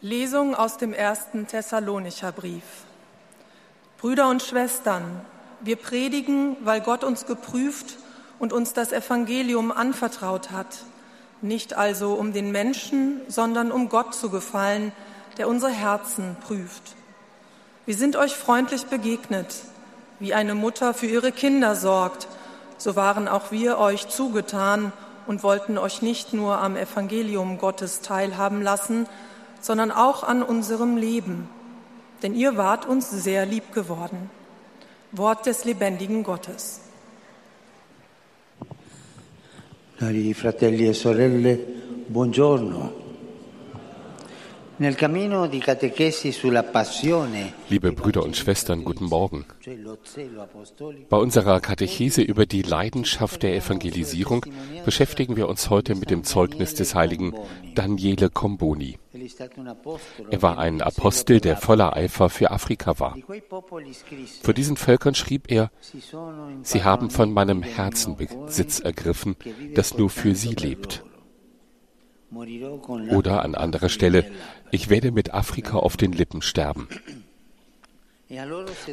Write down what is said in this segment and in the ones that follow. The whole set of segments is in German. Lesung aus dem 1. Thessalonicher Brief. Brüder und Schwestern, wir predigen, weil Gott uns geprüft und uns das Evangelium anvertraut hat, nicht also um den Menschen, sondern um Gott zu gefallen, der unsere Herzen prüft. Wir sind euch freundlich begegnet, wie eine Mutter für ihre Kinder sorgt, so waren auch wir euch zugetan und wollten euch nicht nur am Evangelium Gottes teilhaben lassen, sondern auch an unserem Leben, denn ihr wart uns sehr lieb geworden. Wort des lebendigen Gottes. Cari fratelli e sorelle, buongiorno. Nel cammino di catechesi sulla passione. Liebe Brüder und Schwestern, guten Morgen. Bei unserer Katechese über die Leidenschaft der Evangelisierung beschäftigen wir uns heute mit dem Zeugnis des heiligen Daniel Comboni. Er war ein Apostel, der voller Eifer für Afrika war. Vor diesen Völkern schrieb er: Sie haben von meinem Herzen Besitz ergriffen, das nur für sie lebt. Oder an anderer Stelle: Ich werde mit Afrika auf den Lippen sterben.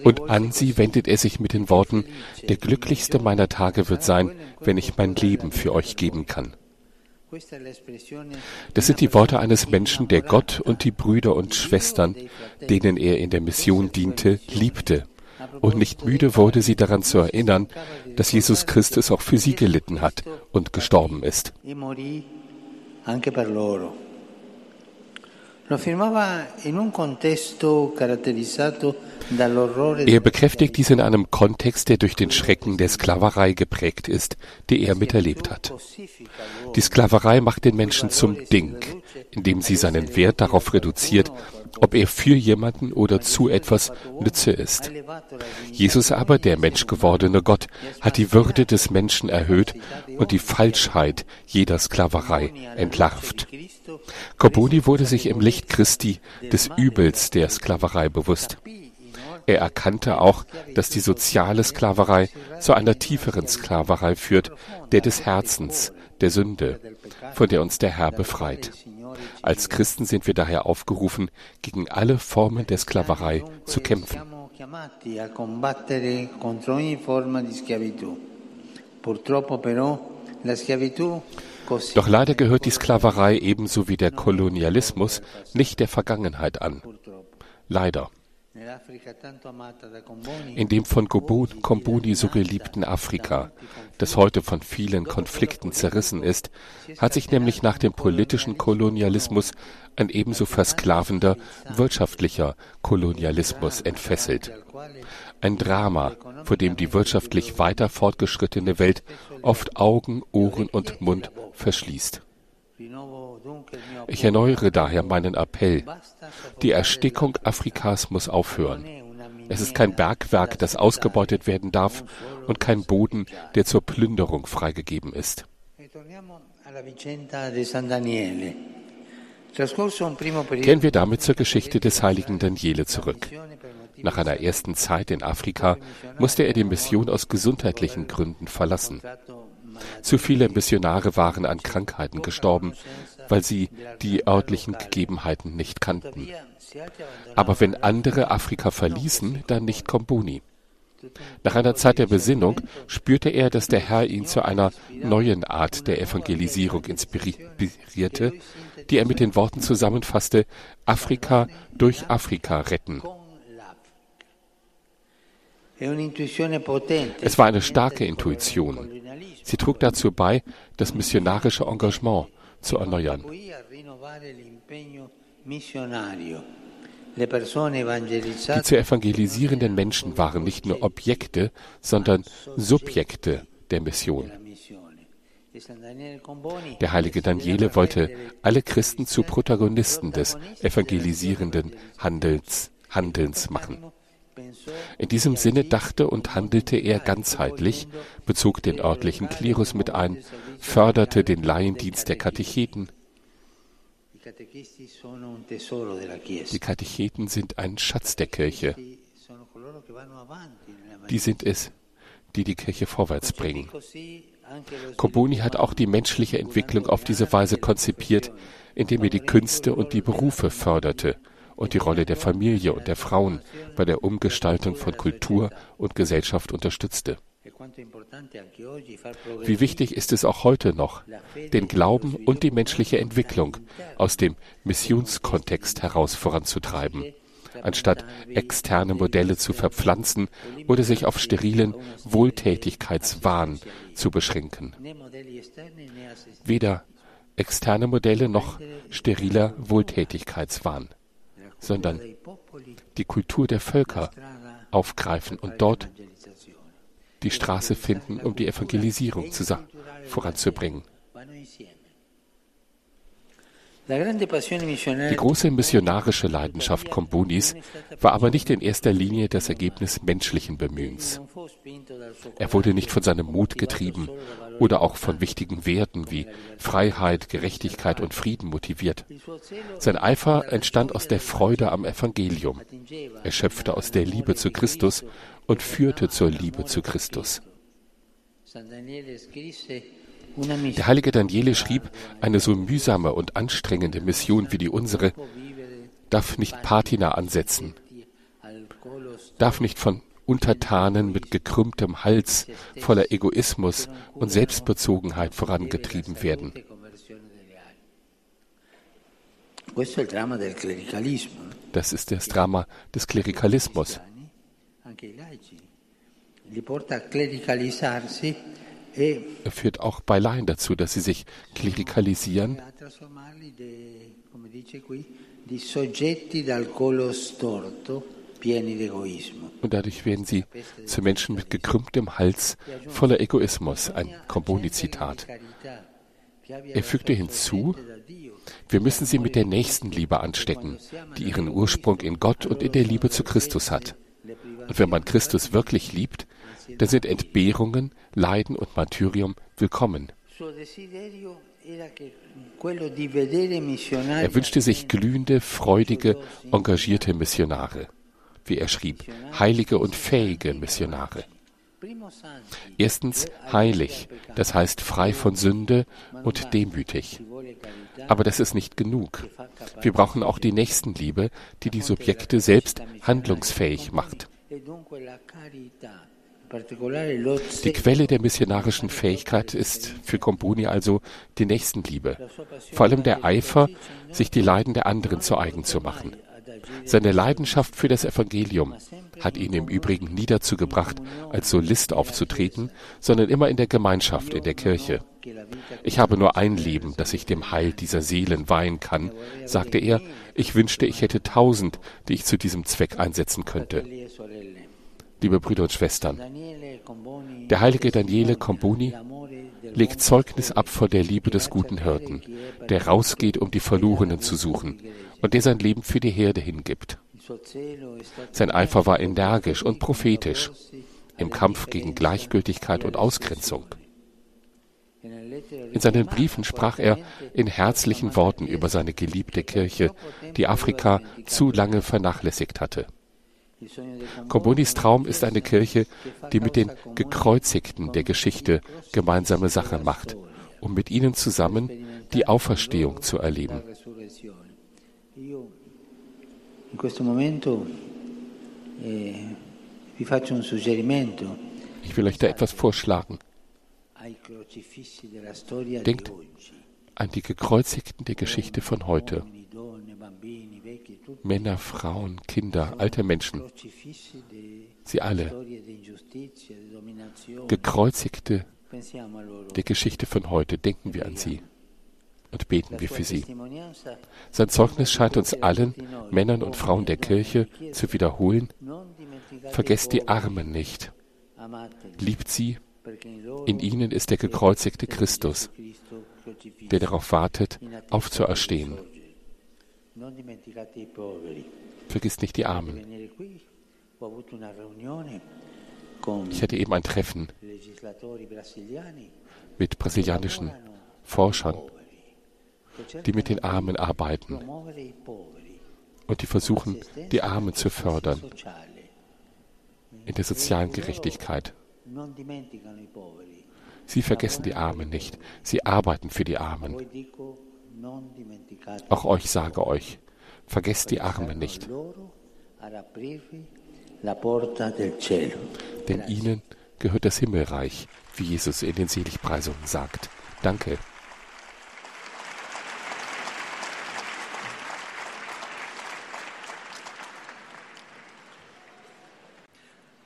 Und an sie wendet er sich mit den Worten: Der glücklichste meiner Tage wird sein, wenn ich mein Leben für euch geben kann. Das sind die Worte eines Menschen, der Gott und die Brüder und Schwestern, denen er in der Mission diente, liebte und nicht müde wurde, sie daran zu erinnern, dass Jesus Christus auch für sie gelitten hat und gestorben ist. Er bekräftigt dies in einem Kontext, der durch den Schrecken der Sklaverei geprägt ist, die er miterlebt hat. Die Sklaverei macht den Menschen zum Ding, indem sie seinen Wert darauf reduziert, ob er für jemanden oder zu etwas Nütze ist. Jesus aber, der menschgewordene Gott, hat die Würde des Menschen erhöht und die Falschheit jeder Sklaverei entlarvt. Comboni wurde sich im Licht Christi des Übels der Sklaverei bewusst. Er erkannte auch, dass die soziale Sklaverei zu einer tieferen Sklaverei führt, der des Herzens, der Sünde, von der uns der Herr befreit. Als Christen sind wir daher aufgerufen, gegen alle Formen der Sklaverei zu kämpfen. Doch leider gehört die Sklaverei ebenso wie der Kolonialismus nicht der Vergangenheit an. Leider. In dem von Comboni so geliebten Afrika, das heute von vielen Konflikten zerrissen ist, hat sich nämlich nach dem politischen Kolonialismus ein ebenso versklavender wirtschaftlicher Kolonialismus entfesselt. Ein Drama, vor dem die wirtschaftlich weiter fortgeschrittene Welt oft Augen, Ohren und Mund verschließt. Ich erneuere daher meinen Appell. Die Erstickung Afrikas muss aufhören. Es ist kein Bergwerk, das ausgebeutet werden darf, und kein Boden, der zur Plünderung freigegeben ist. Kehren wir damit zur Geschichte des heiligen Daniele zurück. Nach einer ersten Zeit in Afrika musste er die Mission aus gesundheitlichen Gründen verlassen. Zu viele Missionare waren an Krankheiten gestorben, weil sie die örtlichen Gegebenheiten nicht kannten. Aber wenn andere Afrika verließen, dann nicht Comboni. Nach einer Zeit der Besinnung spürte er, dass der Herr ihn zu einer neuen Art der Evangelisierung inspirierte, die er mit den Worten zusammenfasste: Afrika durch Afrika retten. Es war eine starke Intuition. Sie trug dazu bei, das missionarische Engagement zu erneuern. Die zu evangelisierenden Menschen waren nicht nur Objekte, sondern Subjekte der Mission. Der heilige Daniele wollte alle Christen zu Protagonisten des evangelisierenden Handelns machen. In diesem Sinne dachte und handelte er ganzheitlich, bezog den örtlichen Klerus mit ein, förderte den Laiendienst der Katecheten. Die Katecheten sind ein Schatz der Kirche. Die sind es, die die Kirche vorwärts bringen. Comboni hat auch die menschliche Entwicklung auf diese Weise konzipiert, indem er die Künste und die Berufe förderte und die Rolle der Familie und der Frauen bei der Umgestaltung von Kultur und Gesellschaft unterstützte. Wie wichtig ist es auch heute noch, den Glauben und die menschliche Entwicklung aus dem Missionskontext heraus voranzutreiben, anstatt externe Modelle zu verpflanzen oder sich auf sterilen Wohltätigkeitswahn zu beschränken. Weder externe Modelle noch steriler Wohltätigkeitswahn, sondern die Kultur der Völker aufgreifen und dort die Straße finden, um die Evangelisierung voranzubringen. Die große missionarische Leidenschaft Combonis war aber nicht in erster Linie das Ergebnis menschlichen Bemühens. Er wurde nicht von seinem Mut getrieben oder auch von wichtigen Werten wie Freiheit, Gerechtigkeit und Frieden motiviert. Sein Eifer entstand aus der Freude am Evangelium. Er schöpfte aus der Liebe zu Christus und führte zur Liebe zu Christus. Der heilige Daniele schrieb, eine so mühsame und anstrengende Mission wie die unsere darf nicht Patina ansetzen, darf nicht von Untertanen mit gekrümmtem Hals, voller Egoismus und Selbstbezogenheit vorangetrieben werden. Das ist das Drama des Klerikalismus. Er führt auch bei Laien dazu, dass sie sich klerikalisieren und dadurch werden sie zu Menschen mit gekrümmtem Hals voller Egoismus, ein Comboni-Zitat. Er fügte hinzu, wir müssen sie mit der Nächstenliebe anstecken, die ihren Ursprung in Gott und in der Liebe zu Christus hat. Und wenn man Christus wirklich liebt, dann sind Entbehrungen, Leiden und Martyrium willkommen. Er wünschte sich glühende, freudige, engagierte Missionare, wie er schrieb, heilige und fähige Missionare. Erstens heilig, das heißt frei von Sünde und demütig. Aber das ist nicht genug. Wir brauchen auch die Nächstenliebe, die die Subjekte selbst handlungsfähig macht. Die Quelle der missionarischen Fähigkeit ist für Comboni also die Nächstenliebe, vor allem der Eifer, sich die Leiden der anderen zu eigen zu machen. Seine Leidenschaft für das Evangelium hat ihn im Übrigen nie dazu gebracht, als Solist aufzutreten, sondern immer in der Gemeinschaft, in der Kirche. Ich habe nur ein Leben, das ich dem Heil dieser Seelen weihen kann, sagte er, ich wünschte, ich hätte 1.000, die ich zu diesem Zweck einsetzen könnte. Liebe Brüder und Schwestern, der heilige Daniele Comboni legt Zeugnis ab von der Liebe des guten Hirten, der rausgeht, um die Verlorenen zu suchen und der sein Leben für die Herde hingibt. Sein Eifer war energisch und prophetisch im Kampf gegen Gleichgültigkeit und Ausgrenzung. In seinen Briefen sprach er in herzlichen Worten über seine geliebte Kirche, die Afrika zu lange vernachlässigt hatte. Combonis Traum ist eine Kirche, die mit den Gekreuzigten der Geschichte gemeinsame Sache macht, um mit ihnen zusammen die Auferstehung zu erleben. In questo momento vi faccio un suggerimento. Ich will euch da etwas vorschlagen. Denkt an die Gekreuzigten der Geschichte von heute. Männer, Frauen, Kinder, alte Menschen, sie alle, Gekreuzigte der Geschichte von heute, denken wir an sie und beten wir für sie. Sein Zeugnis scheint uns allen, Männern und Frauen der Kirche, zu wiederholen, vergesst die Armen nicht, liebt sie, in ihnen ist der gekreuzigte Christus, der darauf wartet, aufzuerstehen. Vergiss nicht die Armen. Ich hatte eben ein Treffen mit brasilianischen Forschern, die mit den Armen arbeiten und die versuchen, die Armen zu fördern in der sozialen Gerechtigkeit. Sie vergessen die Armen nicht. Sie arbeiten für die Armen. Auch euch sage euch, vergesst die Armen nicht. Denn ihnen gehört das Himmelreich, wie Jesus in den Seligpreisungen sagt. Danke.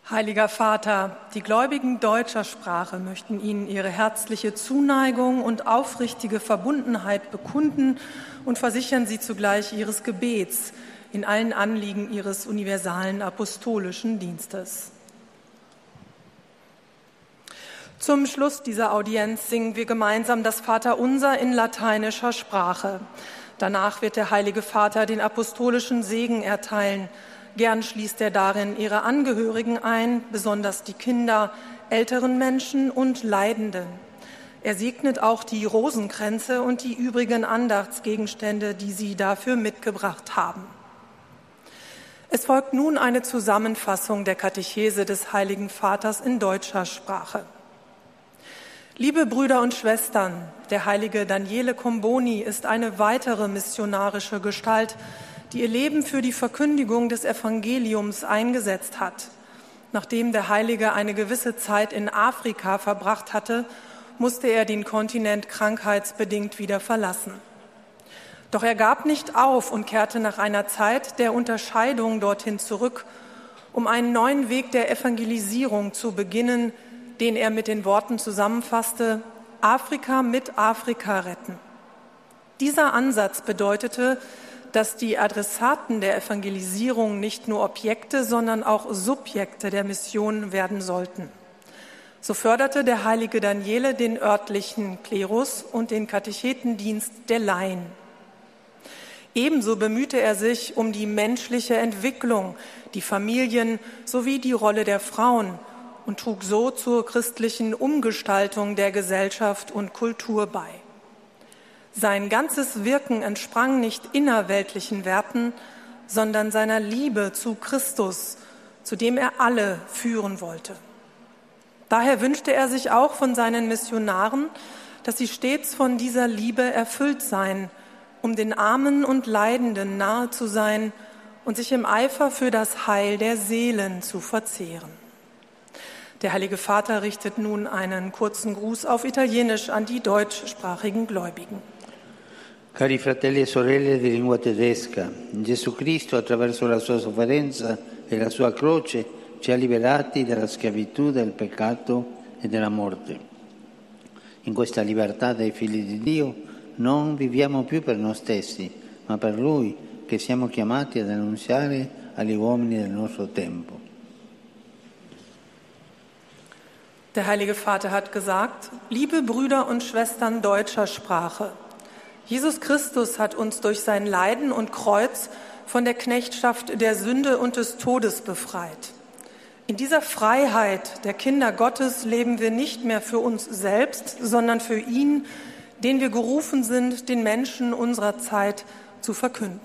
Heiliger Vater, die Gläubigen deutscher Sprache möchten Ihnen ihre herzliche Zuneigung und aufrichtige Verbundenheit bekunden und versichern Sie zugleich Ihres Gebets in allen Anliegen Ihres universalen apostolischen Dienstes. Zum Schluss dieser Audienz singen wir gemeinsam das Vaterunser in lateinischer Sprache. Danach wird der Heilige Vater den apostolischen Segen erteilen. Gern schließt er darin ihre Angehörigen ein, besonders die Kinder, älteren Menschen und Leidenden. Er segnet auch die Rosenkränze und die übrigen Andachtsgegenstände, die sie dafür mitgebracht haben. Es folgt nun eine Zusammenfassung der Katechese des Heiligen Vaters in deutscher Sprache. Liebe Brüder und Schwestern, der heilige Daniel Comboni ist eine weitere missionarische Gestalt, die ihr Leben für die Verkündigung des Evangeliums eingesetzt hat. Nachdem der Heilige eine gewisse Zeit in Afrika verbracht hatte, musste er den Kontinent krankheitsbedingt wieder verlassen. Doch er gab nicht auf und kehrte nach einer Zeit der Unterscheidung dorthin zurück, um einen neuen Weg der Evangelisierung zu beginnen, den er mit den Worten zusammenfasste: Afrika mit Afrika retten. Dieser Ansatz bedeutete, dass die Adressaten der Evangelisierung nicht nur Objekte, sondern auch Subjekte der Mission werden sollten. So förderte der heilige Daniele den örtlichen Klerus und den Katechetendienst der Laien. Ebenso bemühte er sich um die menschliche Entwicklung, die Familien sowie die Rolle der Frauen und trug so zur christlichen Umgestaltung der Gesellschaft und Kultur bei. Sein ganzes Wirken entsprang nicht innerweltlichen Werten, sondern seiner Liebe zu Christus, zu dem er alle führen wollte. Daher wünschte er sich auch von seinen Missionaren, dass sie stets von dieser Liebe erfüllt seien, um den Armen und Leidenden nahe zu sein und sich im Eifer für das Heil der Seelen zu verzehren. Der Heilige Vater richtet nun einen kurzen Gruß auf Italienisch an die deutschsprachigen Gläubigen. Cari fratelli e sorelle di lingua tedesca, Gesù Cristo attraverso la sua sofferenza e la sua croce ci ha liberati dalla schiavitù, del peccato e della morte. In questa libertà dei figli di Dio non viviamo più per noi stessi, ma per Lui che siamo chiamati ad annunziare agli uomini del nostro tempo. Der Heilige Vater hat gesagt: Liebe Brüder und Schwestern deutscher Sprache, Jesus Christus hat uns durch sein Leiden und Kreuz von der Knechtschaft der Sünde und des Todes befreit. In dieser Freiheit der Kinder Gottes leben wir nicht mehr für uns selbst, sondern für ihn, den wir gerufen sind, den Menschen unserer Zeit zu verkünden.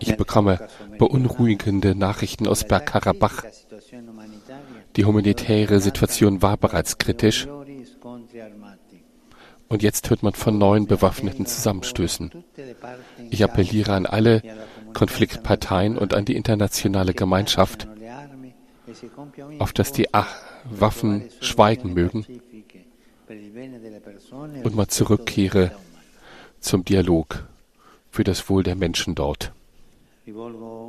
Ich bekomme beunruhigende Nachrichten aus Bergkarabach. Die humanitäre Situation war bereits kritisch und jetzt hört man von neuen bewaffneten Zusammenstößen. Ich appelliere an alle Konfliktparteien und an die internationale Gemeinschaft, auf dass die Waffen schweigen mögen und man zurückkehre zum Dialog für das Wohl der Menschen dort. Su di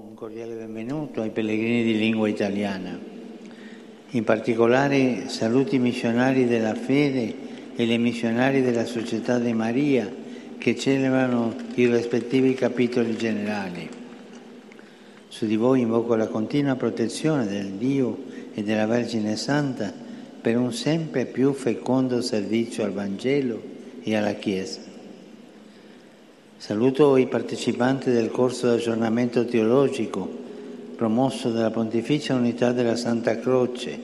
voi invoco la continua protezione del Dio e della Vergine Santa per un sempre più fecondo servizio al Vangelo e alla Chiesa. Saluto i partecipanti del corso di aggiornamento teologico promosso dalla Pontificia Unità della Santa Croce,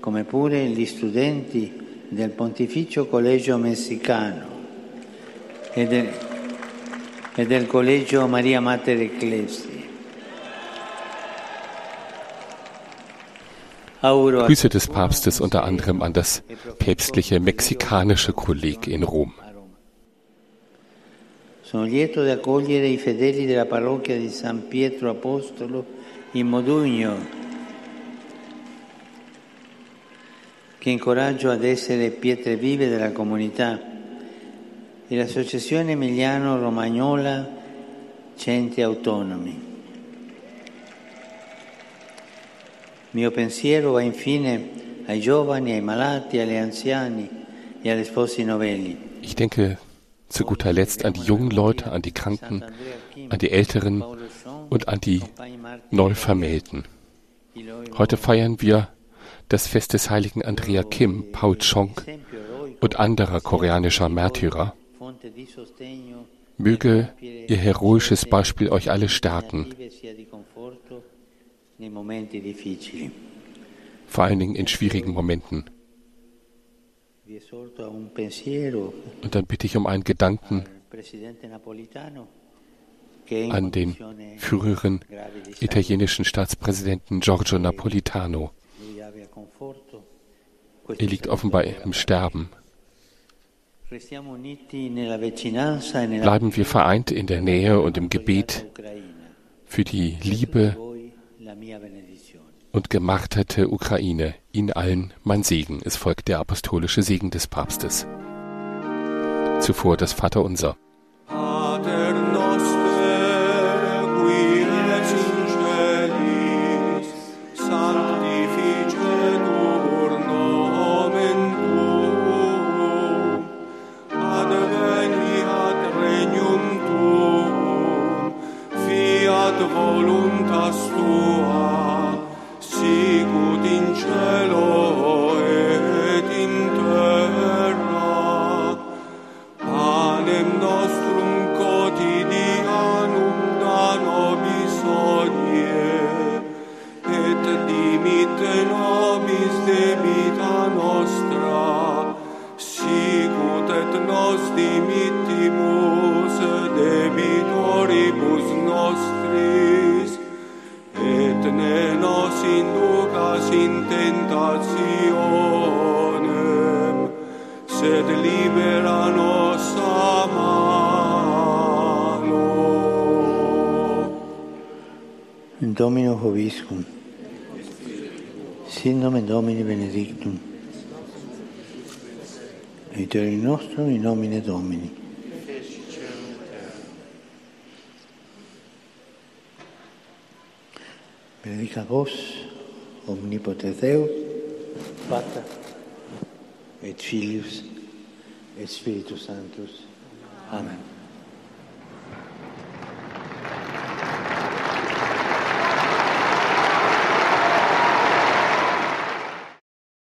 come pure gli studenti del Pontificio Collegio Messicano e del e del Collegio Maria Mater Ecclesi. Grüße des Papstes unter anderem an das päpstliche mexikanische Kolleg in Rom. Sono lieto di accogliere i fedeli della parrocchia di San Pietro Apostolo in Modugno, che incoraggio ad essere pietre vive della comunità, e l'associazione Emiliano Romagnola Centri Autonomi. Mio pensiero va infine ai giovani, ai malati, agli anziani e agli sposi novelli. Ich denke zu guter Letzt an die jungen Leute, an die Kranken, an die Älteren und an die Neuvermählten. Heute feiern wir das Fest des heiligen Andrea Kim, Pao Chong und anderer koreanischer Märtyrer. Möge ihr heroisches Beispiel euch alle stärken, vor allen Dingen in schwierigen Momenten. Und dann bitte ich um einen Gedanken an den früheren italienischen Staatspräsidenten Giorgio Napolitano. Er liegt offenbar im Sterben. Bleiben wir vereint in der Nähe und im Gebet für die Liebe und gemarterte Ukraine. Ihnen allen mein Segen. Es folgt der apostolische Segen des Papstes. Zuvor das Vaterunser. Domino Hoviscum, sin nomen Domini benedictum, aiutare il nostro in nomine Domini. Benedica vos, omnipotens Deus, Pater, et Filius, et Spiritus Sanctus. Amen.